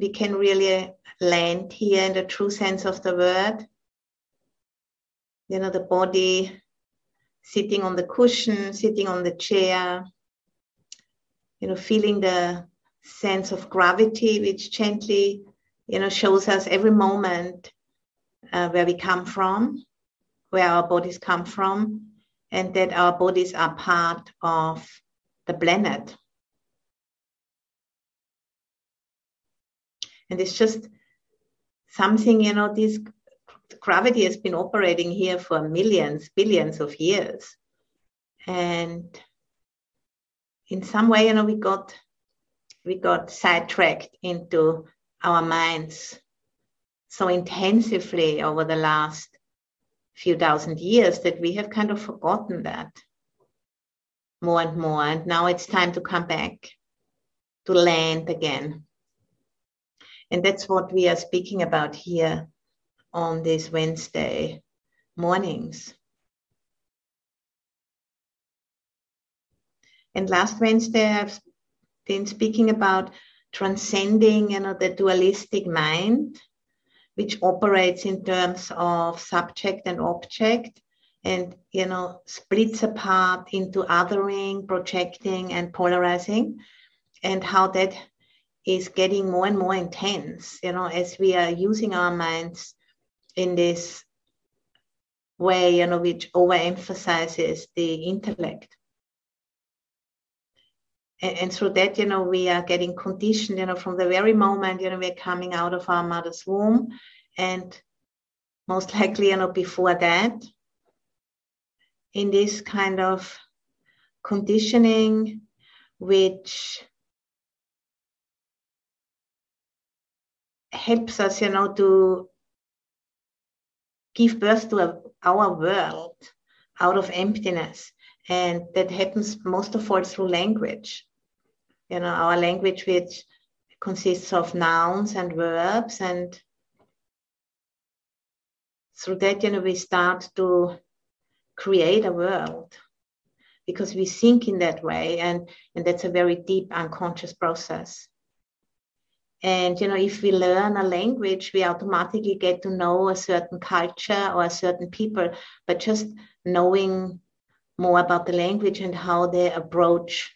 we can really land here in the true sense of the word. You know, the body sitting on the cushion, sitting on the chair, you know, feeling the sense of gravity, which gently, you know, shows us every moment where we come from, where our bodies come from, and that our bodies are part of the planet. And it's just something, you know, this gravity has been operating here for millions, billions of years. And in some way, you know, we got sidetracked into our minds so intensively over the last few thousand years that we have kind of forgotten that more and more. And now it's time to come back to land again. And that's what we are speaking about here on these Wednesday mornings. And last Wednesday, I've been speaking about transcending, you know, the dualistic mind, which operates in terms of subject and object, and, you know, splits apart into othering, projecting, and polarizing, and how that is getting more and more intense, you know, as we are using our minds in this way, you know, which overemphasizes the intellect. And through that, you know, we are getting conditioned, you know, from the very moment, you know, we're coming out of our mother's womb, and most likely, you know, before that, in this kind of conditioning, which helps us, you know, to give birth to our world out of emptiness. And that happens most of all through language. You know, our language, which consists of nouns and verbs. And through that, you know, we start to create a world because we think in that way. And that's a very deep unconscious process. And, you know, if we learn a language, we automatically get to know a certain culture or a certain people, but just knowing more about the language and how they approach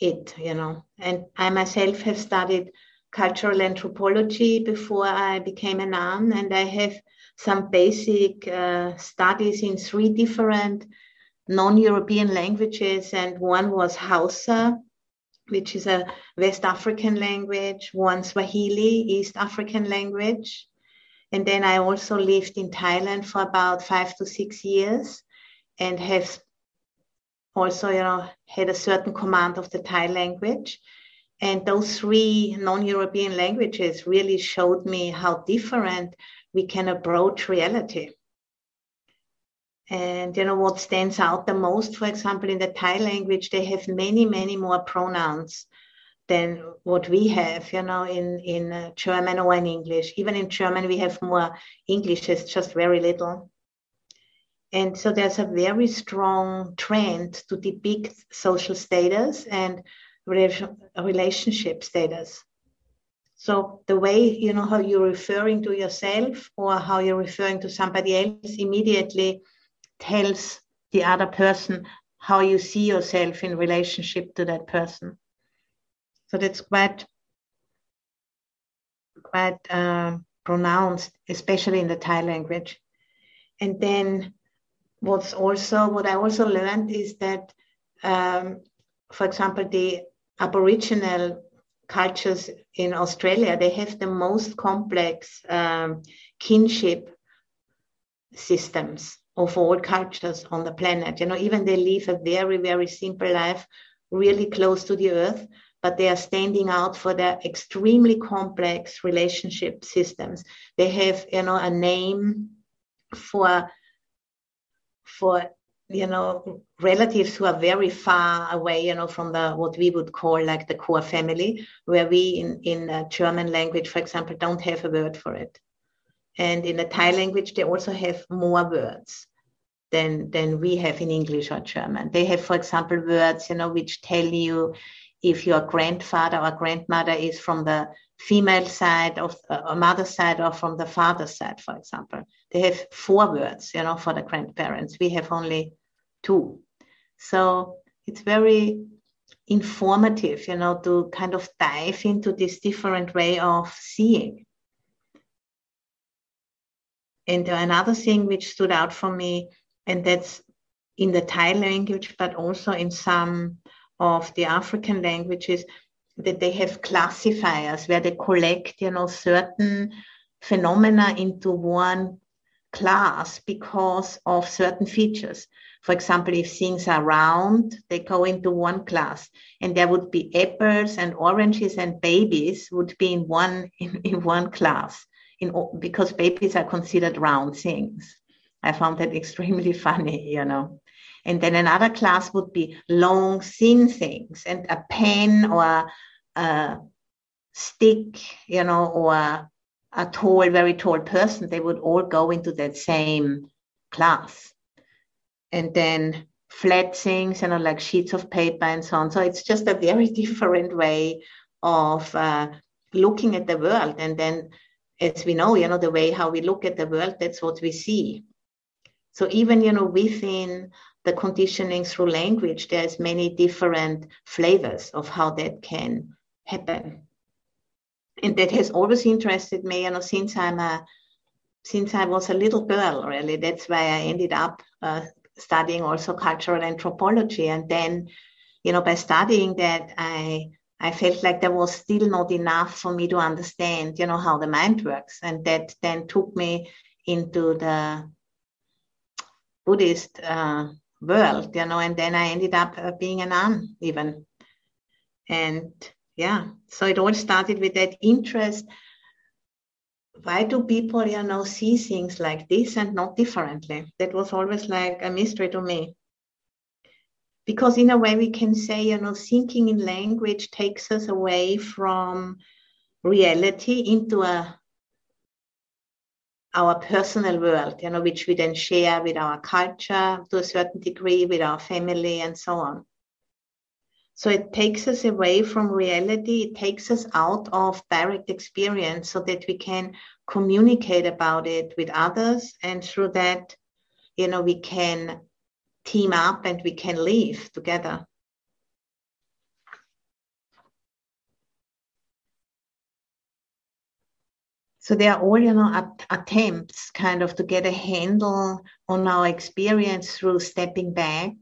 it, you know. And I myself have studied cultural anthropology before I became a nun, and I have some basic studies in 3 different non-European languages, and one was Hausa, which is a West African language, one Swahili, East African language. And then I also lived in Thailand for about 5 to 6 years and have also, you know, had a certain command of the Thai language. And those 3 non-European languages really showed me how different we can approach reality. And, you know, what stands out the most, for example, in the Thai language, they have many, many more pronouns than what we have, you know, in German or in English. Even in German, we have more. English is just very little. And so there's a very strong trend to depict social status and relationship status. So the way, you know, how you're referring to yourself or how you're referring to somebody else immediately tells the other person how you see yourself in relationship to that person. So that's quite pronounced, especially in the Thai language. And then what I also learned is that, for example, the Aboriginal cultures in Australia, they have the most complex kinship systems of all cultures on the planet. You know, even they live a very, very simple life, really close to the earth, but they are standing out for their extremely complex relationship systems. They have, you know, a name for you know, relatives who are very far away, you know, from the what we would call like the core family, where we in German language, for example, don't have a word for it. And in the Thai language, they also have more words than we have in English or German. They have, for example, words, you know, which tell you if your grandfather or grandmother is from the female side of mother's side or from the father's side, for example. They have 4 words, you know, for the grandparents. We have only 2. So it's very informative, you know, to kind of dive into this different way of seeing. And another thing which stood out for me, and that's in the Thai language, but also in some of the African languages, that they have classifiers where they collect, you know, certain phenomena into one class because of certain features. For example, if things are round, they go into one class, and there would be apples and oranges and babies would be in one class, because babies are considered round things. I found that extremely funny, you know. And then another class would be long, thin things, and a pen or a stick, you know, or a tall, very tall person, they would all go into that same class. And then flat things, you know, like sheets of paper and so on. So it's just a very different way of looking at the world. And then, as we know, you know, the way how we look at the world, that's what we see. So even, you know, within the conditioning through language, there's many different flavors of how that can happen. And that has always interested me, you know, since I was a little girl, really. That's why I ended up studying also cultural anthropology. And then, you know, by studying that, I felt like there was still not enough for me to understand, you know, how the mind works. And that then took me into the Buddhist world, you know, and then I ended up being a nun even. And yeah, so it all started with that interest. Why do people, you know, see things like this and not differently? That was always like a mystery to me. Because in a way we can say, you know, thinking in language takes us away from reality into our personal world, you know, which we then share with our culture to a certain degree, with our family and so on. So it takes us away from reality. It takes us out of direct experience so that we can communicate about it with others. And through that, you know, we can team up and we can live together. So they are all, you know, attempts kind of to get a handle on our experience through stepping back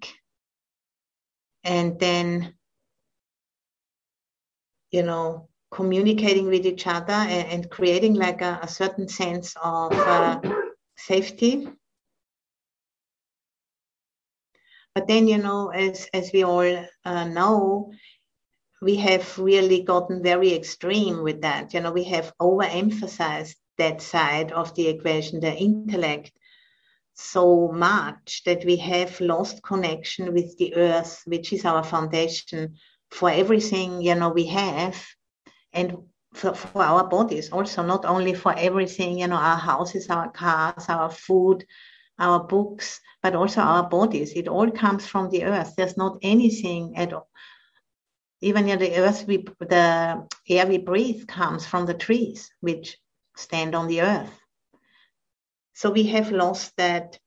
and then, you know, communicating with each other and creating like a certain sense of safety. But then, you know, as we all know, we have really gotten very extreme with that. You know, we have overemphasized that side of the equation, the intellect, so much that we have lost connection with the earth, which is our foundation for everything, you know, we have, and for our bodies also, not only for everything, you know, our houses, our cars, our food, our books, but also our bodies. It all comes from the earth. There's not anything at all. Even the air we breathe comes from the trees, which stand on the earth. So we have lost that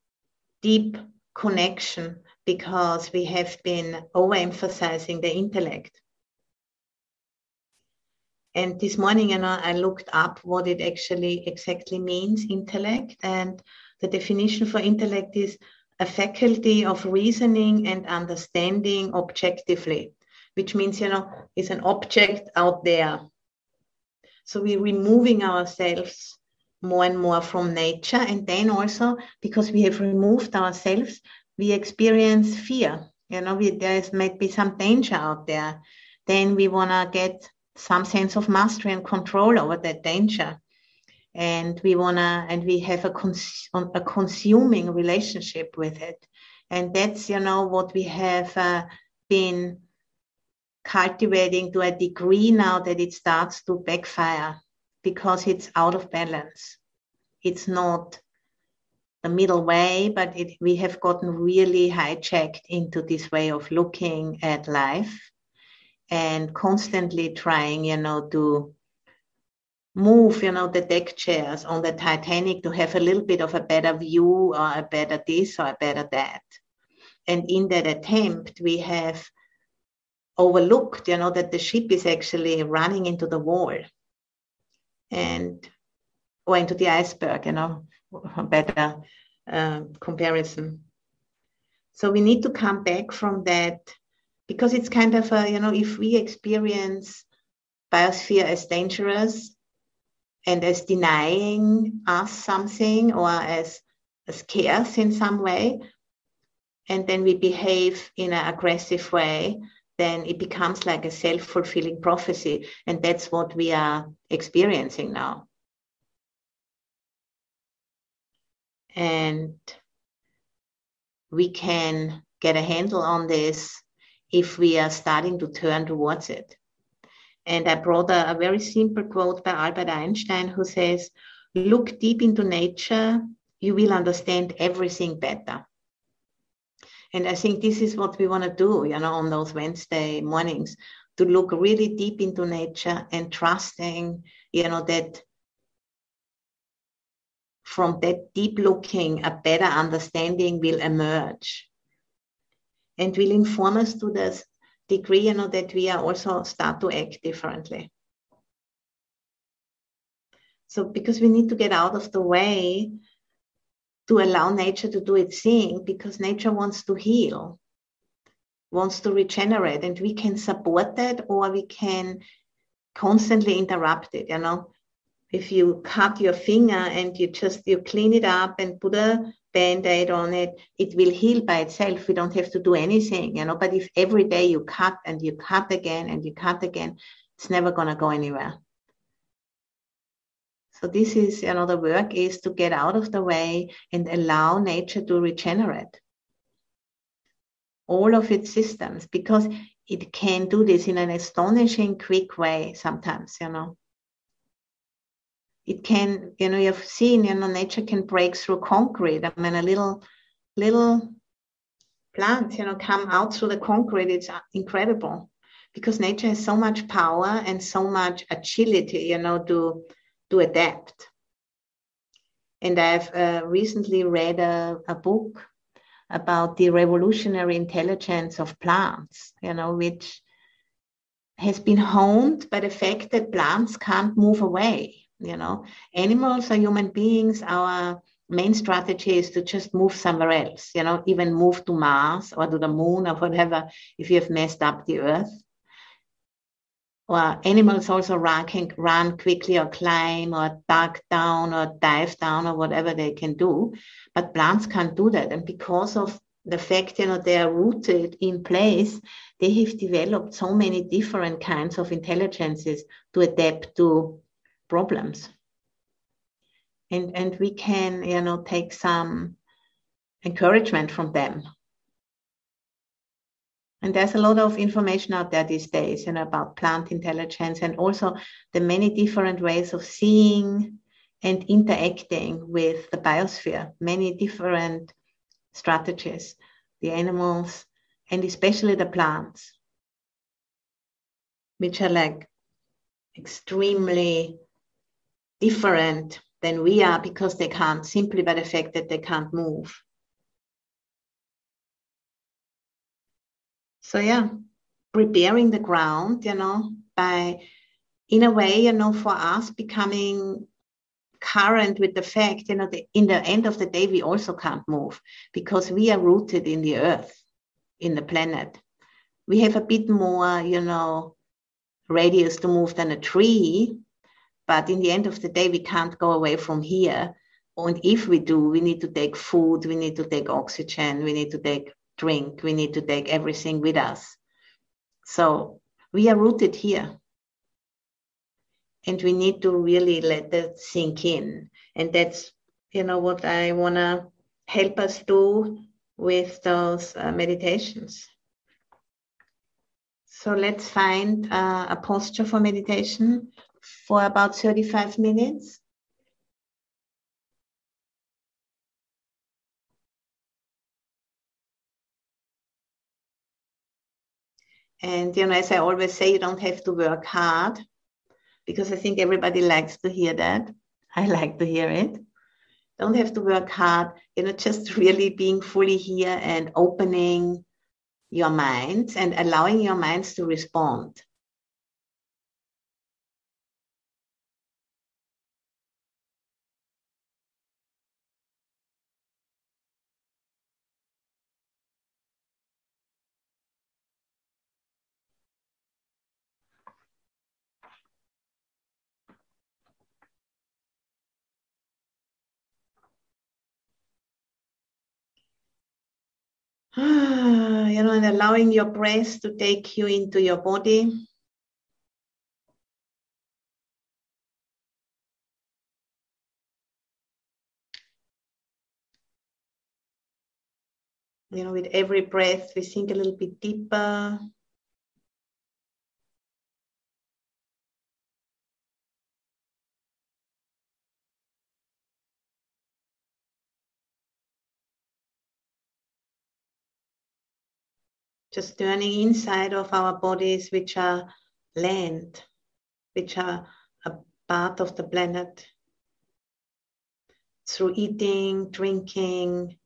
deep connection because we have been overemphasizing the intellect. And this morning, you know, I looked up what it actually exactly means, intellect. And the definition for intellect is a faculty of reasoning and understanding objectively, which means, you know, it's an object out there. So we're removing ourselves more and more from nature. And then also, because we have removed ourselves, we experience fear. You know, there might be some danger out there. Then we want to get some sense of mastery and control over that danger. And we have a consuming relationship with it. And that's, you know, what we have been cultivating to a degree now that it starts to backfire because it's out of balance. It's not the middle way, but we have gotten really hijacked into this way of looking at life and constantly trying, you know, to move, you know, the deck chairs on the Titanic to have a little bit of a better view or a better this or a better that. And in that attempt, we have overlooked, you know, that the ship is actually running into the wall and or into the iceberg, you know, a better comparison. So we need to come back from that, because it's kind of a, you know, if we experience biosphere as dangerous and as denying us something or as scarce in some way, and then we behave in an aggressive way, then it becomes like a self-fulfilling prophecy. And that's what we are experiencing now. And we can get a handle on this if we are starting to turn towards it. And I brought a very simple quote by Albert Einstein, who says, "Look deep into nature, you will understand everything better." And I think this is what we want to do, you know, on those Wednesday mornings, to look really deep into nature and trusting, you know, that from that deep looking, a better understanding will emerge and will inform us to this degree, you know, that we are also start to act differently. So because we need to get out of the way to allow nature to do its thing, because nature wants to heal, wants to regenerate, and we can support that or we can constantly interrupt it, you know. If you cut your finger and you clean it up and put a Band-Aid on it, it will heal by itself. We don't have to do anything, you know. But if every day you cut and you cut again and you cut again, it's never going to go anywhere. So this is, you know, the work is to get out of the way and allow nature to regenerate all of its systems, because it can do this in an astonishing quick way sometimes, you know. It can, you know, you've seen, you know, nature can break through concrete. I mean, a little plant, you know, come out through the concrete. It's incredible, because nature has so much power and so much agility, you know, to adapt. And I've recently read a book about the revolutionary intelligence of plants, you know, which has been honed by the fact that plants can't move away. You know, animals or human beings, our main strategy is to just move somewhere else, you know, even move to Mars or to the moon or whatever, if you have messed up the earth. Or animals also can run quickly or climb or duck down or dive down or whatever they can do. But plants can't do that. And because of the fact, you know, they are rooted in place, they have developed so many different kinds of intelligences to adapt to problems. And we can, you know, take some encouragement from them. And there's a lot of information out there these days, you know, about plant intelligence and also the many different ways of seeing and interacting with the biosphere, many different strategies, the animals, and especially the plants, which are like extremely different than we are, because they can't, simply by the fact that they can't move. So yeah, preparing the ground, you know, by, in a way, you know, for us becoming current with the fact, you know, that in the end of the day, we also can't move, because we are rooted in the earth, in the planet. We have a bit more, you know, radius to move than a tree, but in the end of the day, we can't go away from here. And if we do, we need to take food, we need to take oxygen, we need to take drink, we need to take everything with us. So we are rooted here. And we need to really let that sink in. And that's, you know, what I want to help us do with those meditations. So let's find a posture for meditation for about 35 minutes. And, you know, as I always say, you don't have to work hard, because I think everybody likes to hear that. I like to hear it. Don't have to work hard, just really being fully here and opening your minds and allowing your minds to respond. And allowing your breath to take you into your body. With every breath, we sink a little bit deeper. Just turning inside of our bodies, which are land, which are a part of the planet. Through eating, drinking,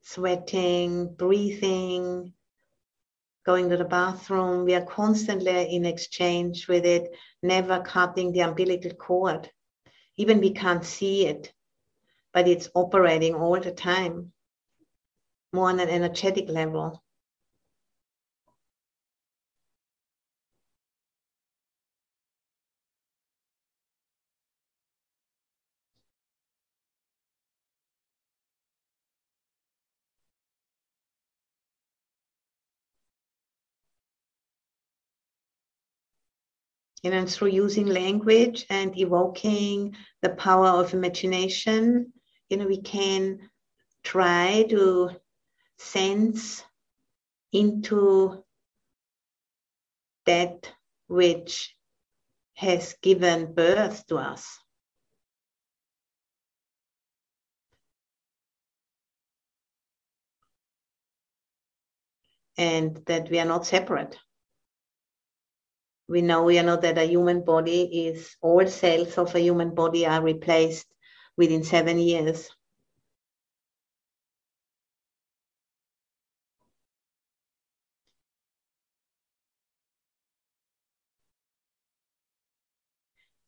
sweating, breathing, going to the bathroom, we are constantly in exchange with it, never cutting the umbilical cord. Even we can't see it, but it's operating all the time, more on an energetic level. And through using language and evoking the power of imagination, we can try to sense into that which has given birth to us. And that we are not separate. We know that a human body is, all cells of a human body are replaced within 7 years.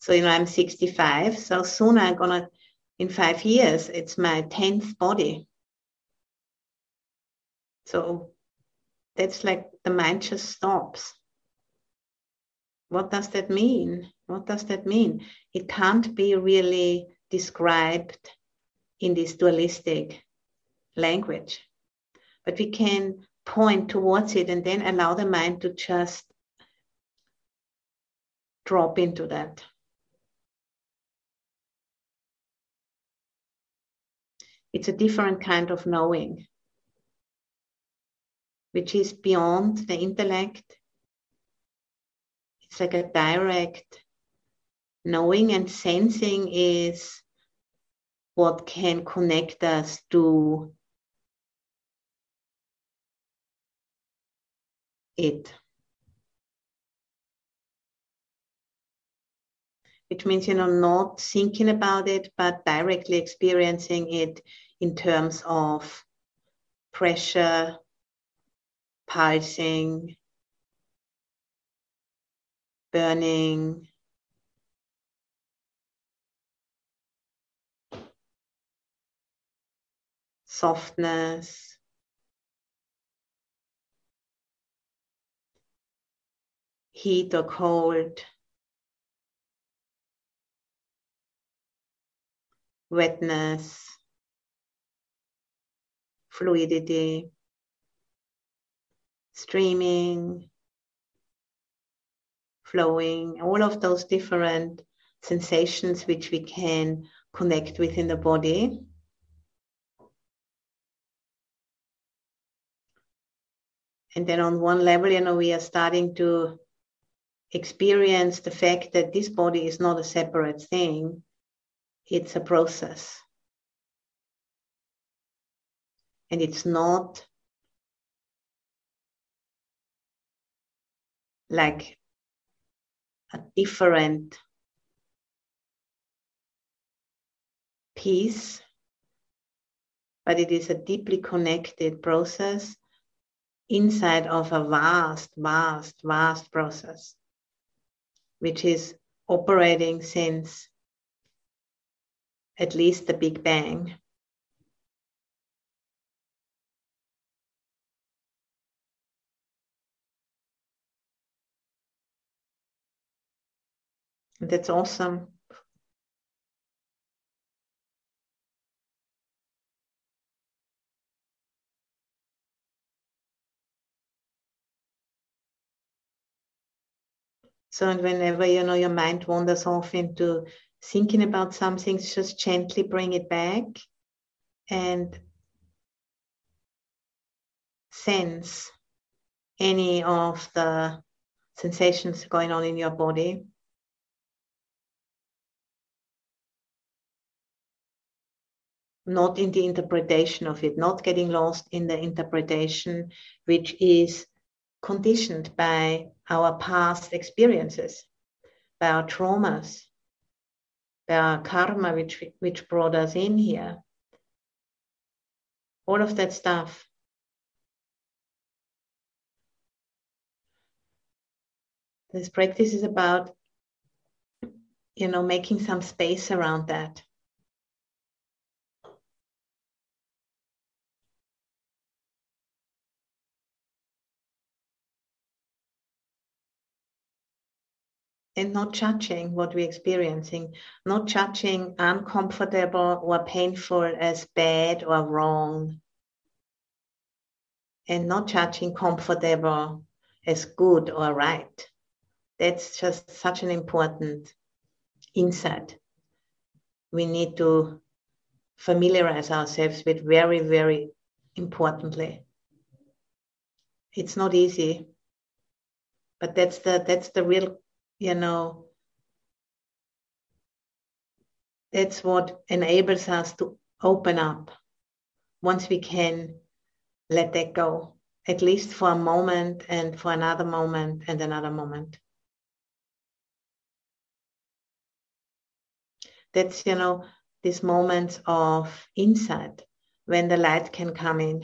So, I'm 65, so soon I'm gonna, in 5 years, it's my 10th body. So that's like the mind just stops. What does that mean? What does that mean? It can't be really described in this dualistic language, but we can point towards it and then allow the mind to just drop into that. It's a different kind of knowing, which is beyond the intellect. It's like a direct knowing, and sensing is what can connect us to it. Which means, not thinking about it, but directly experiencing it in terms of pressure, pulsing, burning, softness, heat or cold, wetness, fluidity, streaming, flowing, all of those different sensations which we can connect with in the body. And then on one level, we are starting to experience the fact that this body is not a separate thing. It's a process. And it's not like a different peace, but it is a deeply connected process inside of a vast, vast, vast process, which is operating since at least the Big Bang. That's awesome. So, and whenever, your mind wanders off into thinking about something, just gently bring it back and sense any of the sensations going on in your body. Not in the interpretation of it, not getting lost in the interpretation, which is conditioned by our past experiences, by our traumas, by our karma, which brought us in here. All of that stuff. This practice is about, making some space around that. And not judging what we're experiencing, not judging uncomfortable or painful as bad or wrong, and not judging comfortable as good or right. That's just such an important insight. We need to familiarize ourselves with very, very importantly. It's not easy, but that's the real. That's what enables us to open up once we can let that go, at least for a moment and for another moment and another moment. That's, these moments of insight when the light can come in.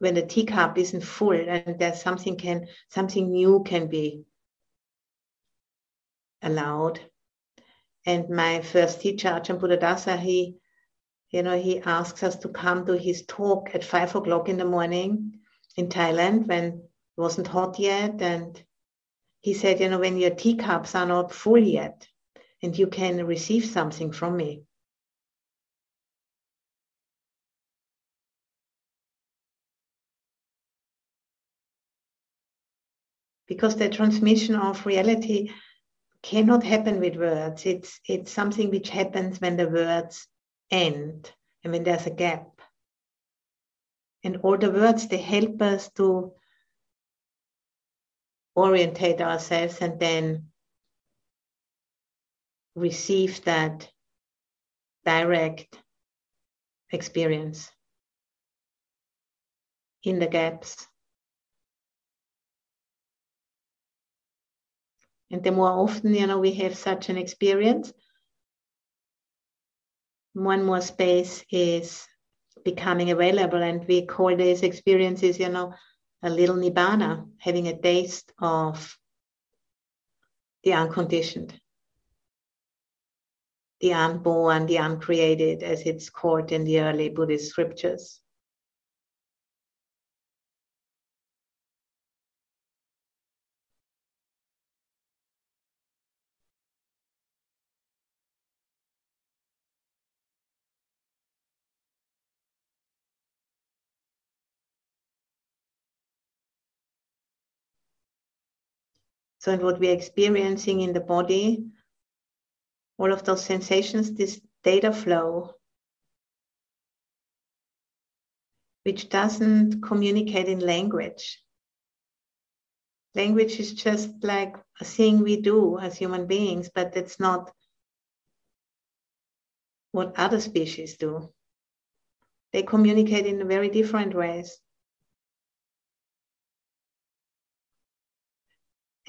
When the teacup isn't full and there's something new can be allowed. And my first teacher, Ajahn Buddha Dasa, he asks us to come to his talk at 5:00 in the morning in Thailand when it wasn't hot yet. And he said, when your teacups are not full yet and you can receive something from me. Because the transmission of reality cannot happen with words. It's something which happens when the words end and when there's a gap. And all the words, they help us to orientate ourselves and then receive that direct experience in the gaps. And the more often, we have such an experience, more and more space is becoming available. And we call these experiences, a little Nibbana, having a taste of the unconditioned, the unborn, the uncreated, as it's called in the early Buddhist scriptures. So, and what we're experiencing in the body, all of those sensations, this data flow, which doesn't communicate in language. Language is just like a thing we do as human beings, but it's not what other species do. They communicate in very different ways.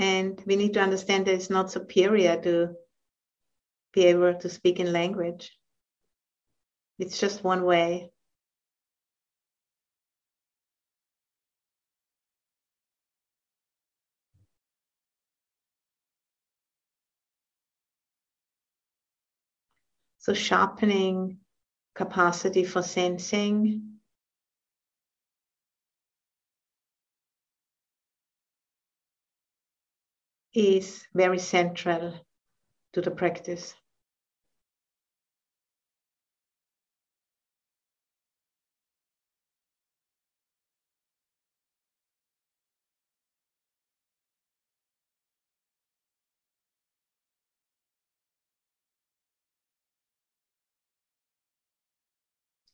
And we need to understand that it's not superior to be able to speak in language. It's just one way. So sharpening capacity for sensing, is very central to the practice.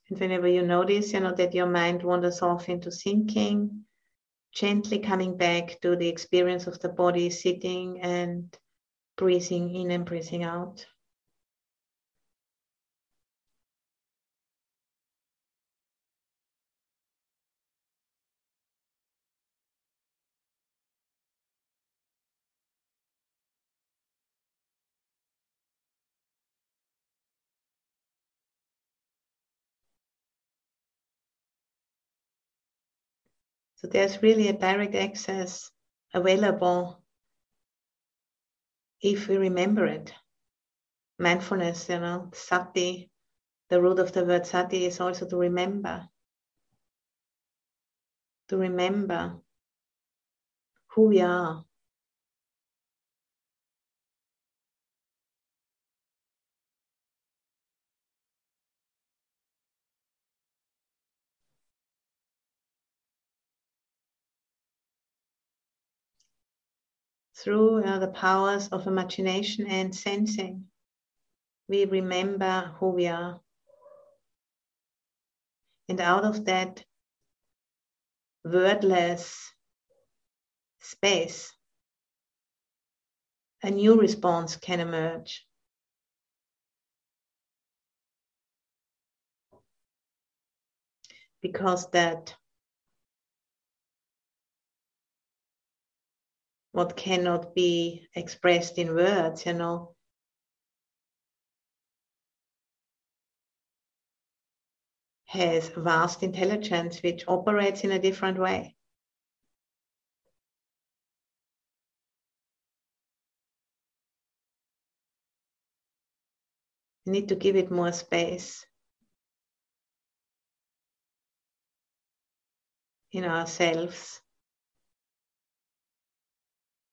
And whenever you notice, that your mind wanders off into thinking, gently coming back to the experience of the body, sitting and breathing in and breathing out. So there's really a direct access available if we remember it. Mindfulness, sati, the root of the word sati is also to remember. To remember who we are. Through the powers of imagination and sensing, we remember who we are. And out of that wordless space, a new response can emerge. Because what cannot be expressed in words, has vast intelligence which operates in a different way. You need to give it more space in ourselves,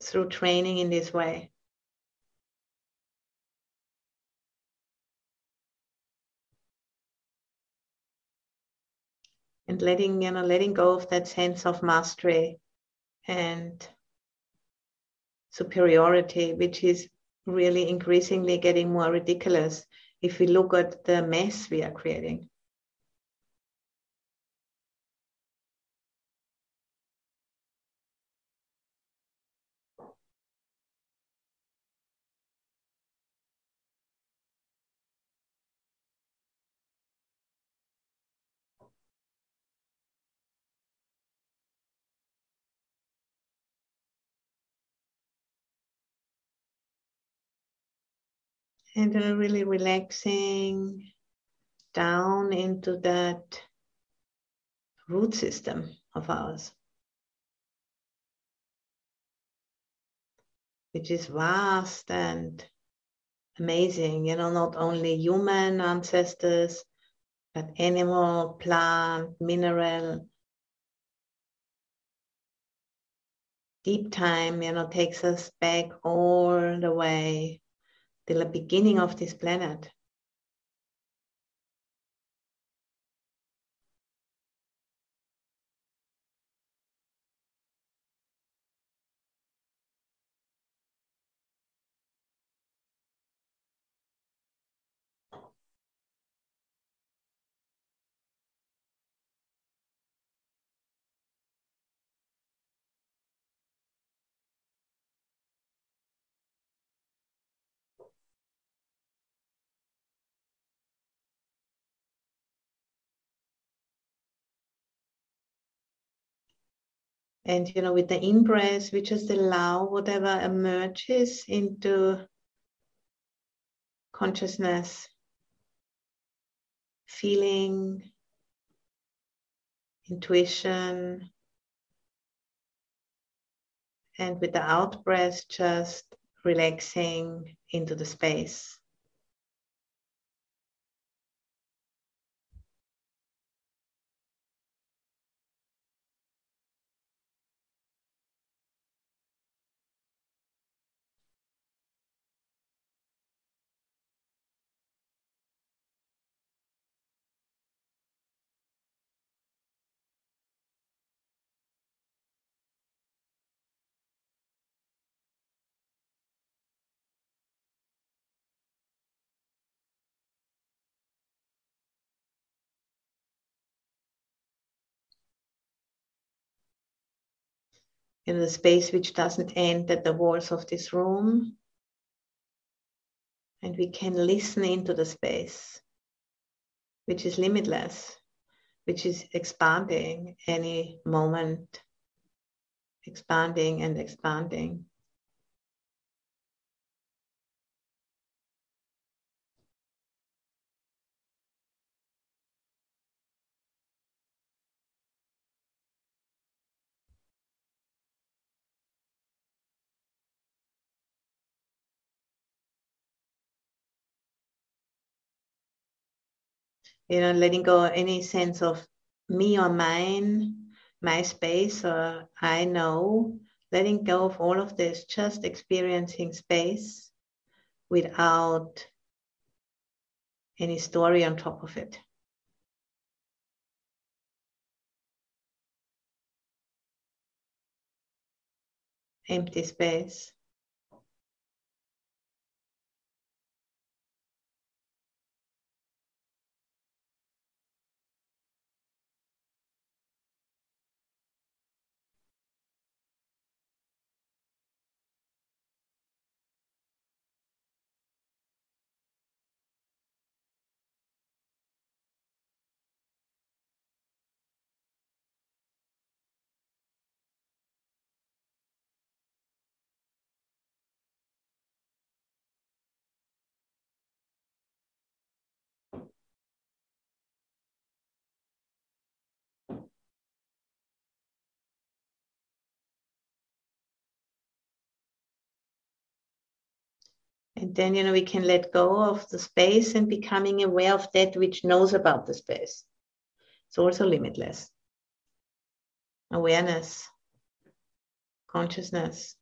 through training in this way. And letting go of that sense of mastery and superiority, which is really increasingly getting more ridiculous if we look at the mess we are creating. And really relaxing down into that root system of ours, which is vast and amazing, not only human ancestors, but animal, plant, mineral. Deep time, takes us back all the way till the beginning of this planet. And, with the in-breath, we just allow whatever emerges into consciousness, feeling, intuition. And with the out breath, just relaxing into the space. In the space which doesn't end at the walls of this room. And we can listen into the space, which is limitless, which is expanding any moment, expanding and expanding. You know, letting go any sense of me or mine, my space or I know, letting go of all of this, just experiencing space without any story on top of it. Empty space. And then, you know, we can let go of the space and becoming aware of that which knows about the space. It's also limitless. Awareness, consciousness.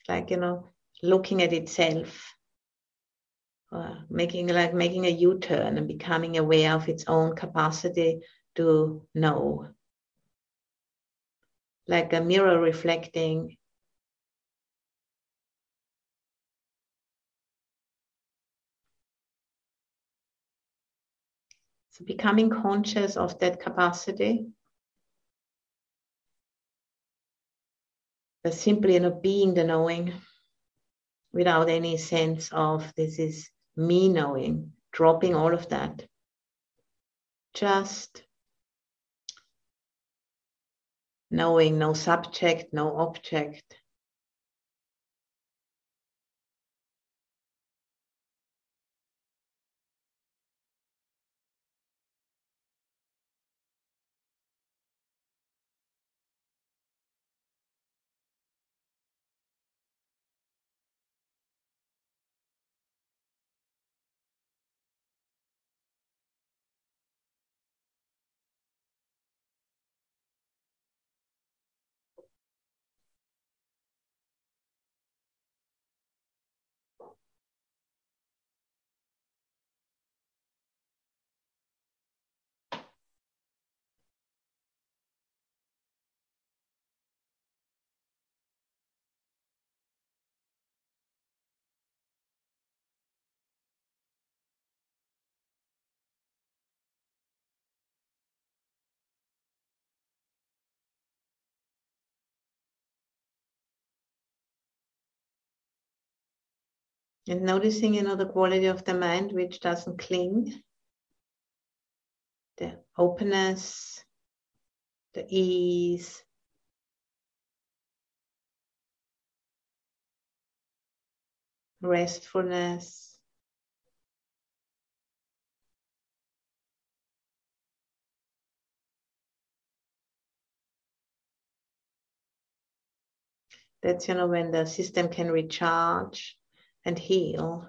It's like, you know, looking at itself, or making a U-turn and becoming aware of its own capacity to know. Like a mirror reflecting so becoming conscious of that capacity, but simply, you know, being the knowing without any sense of this is me knowing, dropping all of that, just knowing, no subject, no object. And noticing, you know, the quality of the mind which doesn't cling, the openness, the ease, restfulness, that's, when the system can recharge and heal.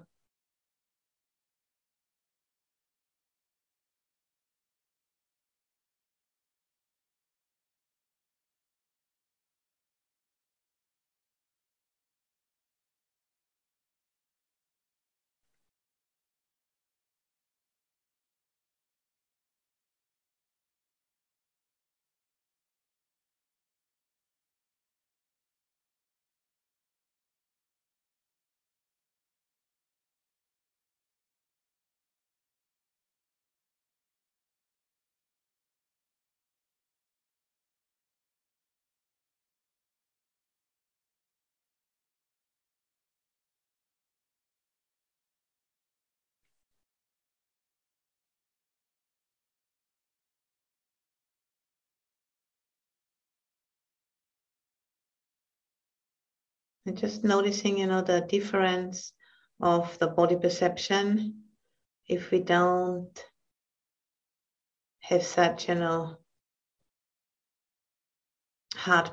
And just noticing, the difference of the body perception if we don't have such, hard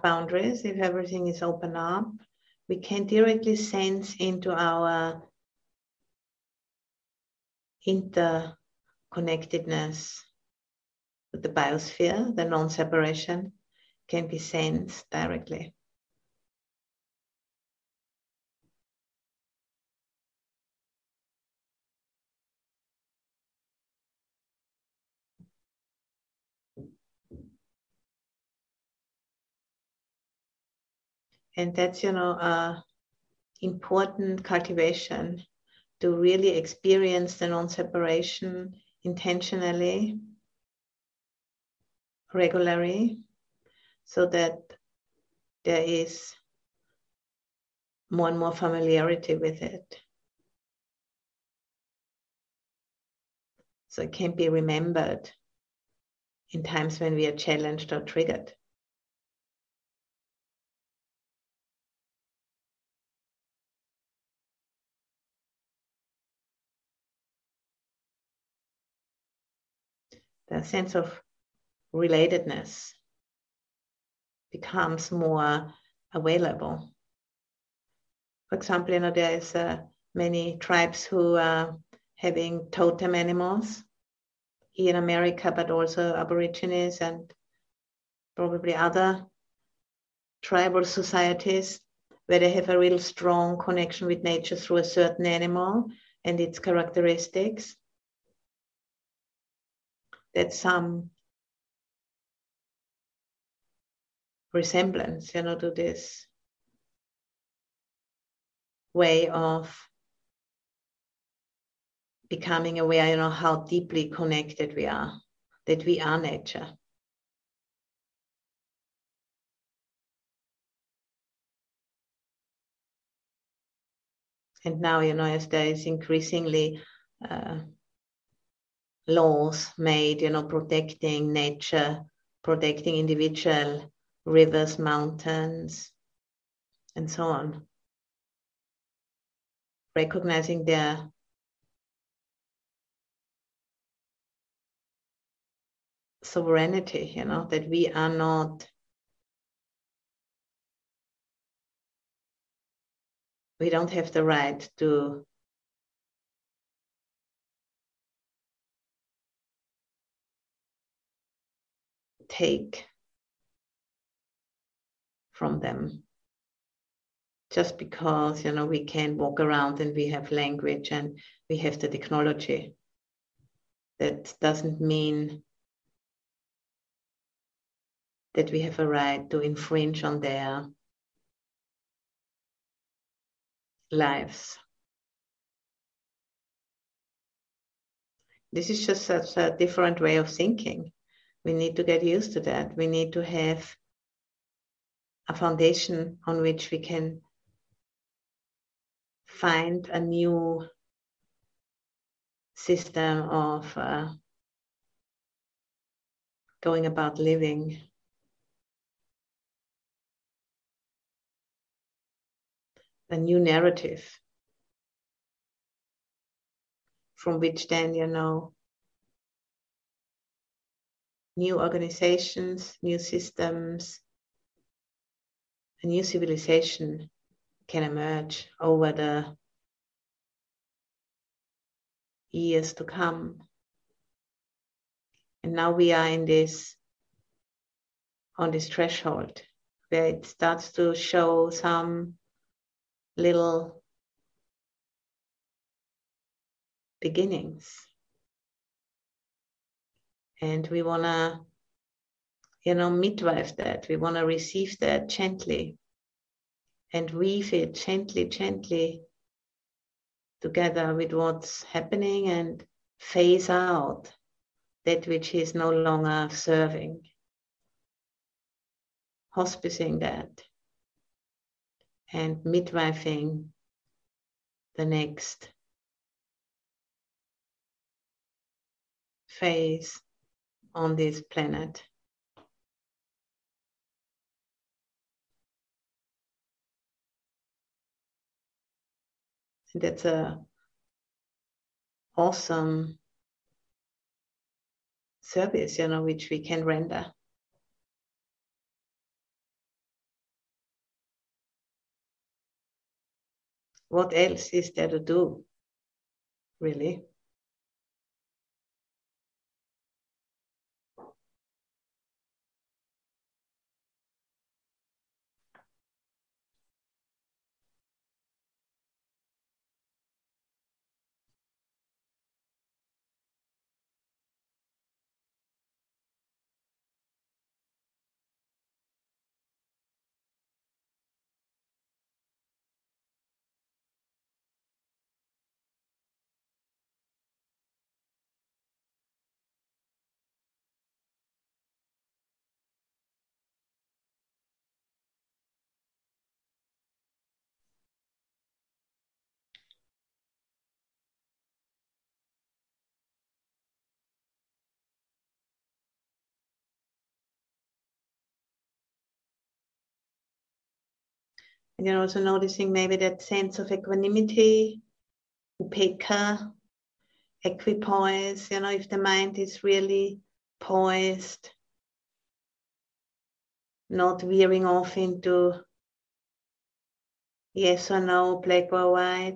boundaries. If everything is open up, we can directly sense into our interconnectedness with the biosphere. The non-separation can be sensed directly. And that's, important cultivation to really experience the non-separation intentionally, regularly, so that there is more and more familiarity with it. So it can be remembered in times when we are challenged or triggered. The sense of relatedness becomes more available. For example, there is many tribes who are having totem animals here in America, but also Aborigines and probably other tribal societies where they have a real strong connection with nature through a certain animal and its characteristics. That some resemblance, to this way of becoming aware, how deeply connected we are, that we are nature. And now, as there is increasingly laws made, protecting nature, protecting individual rivers, mountains, and so on. Recognizing their sovereignty, that we are not, we don't have the right to take from them just because we can walk around and we have language and we have the technology. That doesn't mean that we have a right to infringe on their lives. This is just such a different way of thinking. We need to get used to that. We need to have a foundation on which we can find a new system of going about living. A new narrative from which then, new organizations, new systems, a new civilization can emerge over the years to come. And now we are on this threshold where it starts to show some little beginnings. And we want to, midwife that. We want to receive that gently and weave it gently together with what's happening, and phase out that which is no longer serving, hospicing that and midwifing the next phase on this planet. That's a awesome service, which we can render. What else is there to do, really? And you're also noticing maybe that sense of equanimity, upeka, equipoise, if the mind is really poised, not veering off into yes or no, black or white.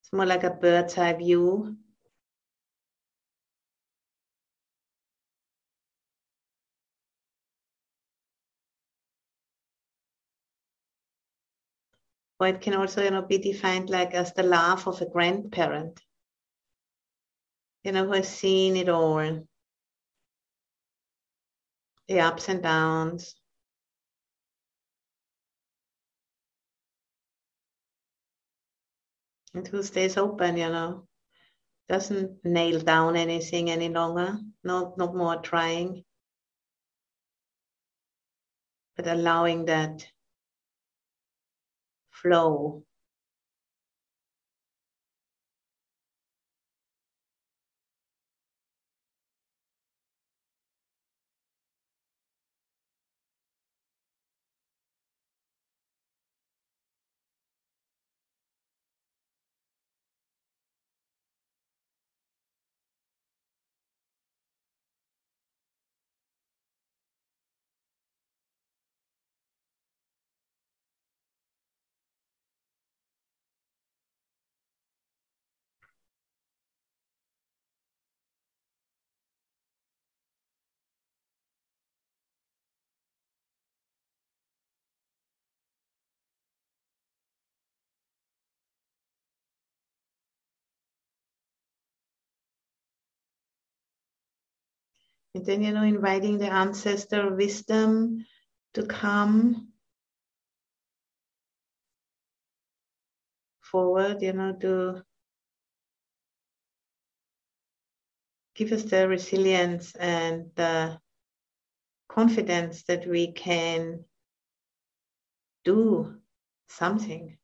It's more like a bird's eye view. Or it can also, be defined like as the laugh of a grandparent, who has seen it all, the ups and downs, and who stays open, doesn't nail down anything any longer, not more trying, but allowing that flow. And then, inviting the ancestor wisdom to come forward, to give us the resilience and the confidence that we can do something.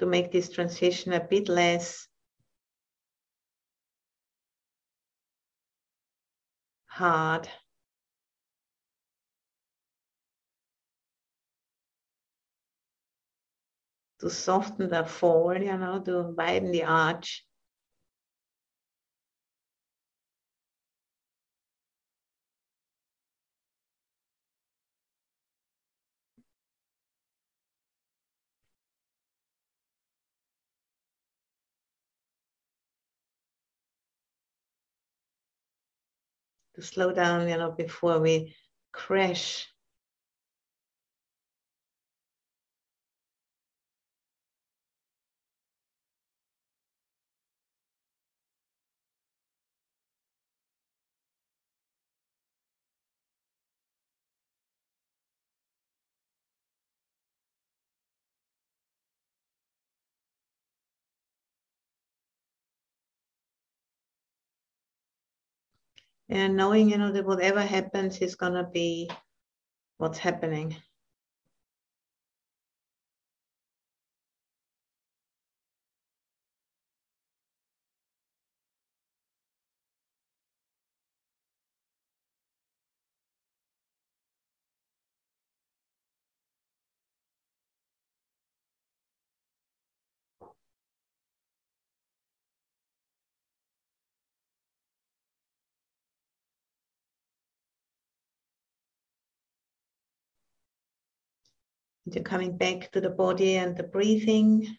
To make this transition a bit less hard to soften the fold, you know, to widen the arch. To slow down, you know, before we crash. And knowing, you know, that whatever happens is going to be what's happening. You're coming back to the body and the breathing.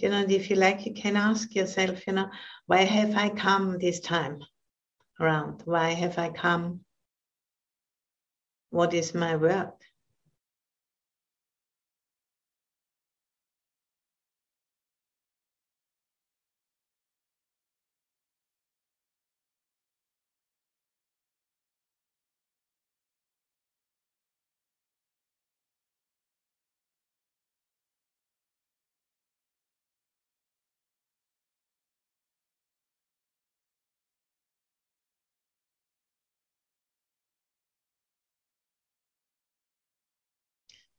You know, if you like, you can ask yourself, you know, why have I come this time around? Why have I come? What is my work?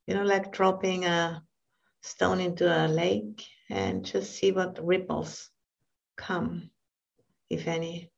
You know, like dropping a stone into a lake and just see what ripples come, if any.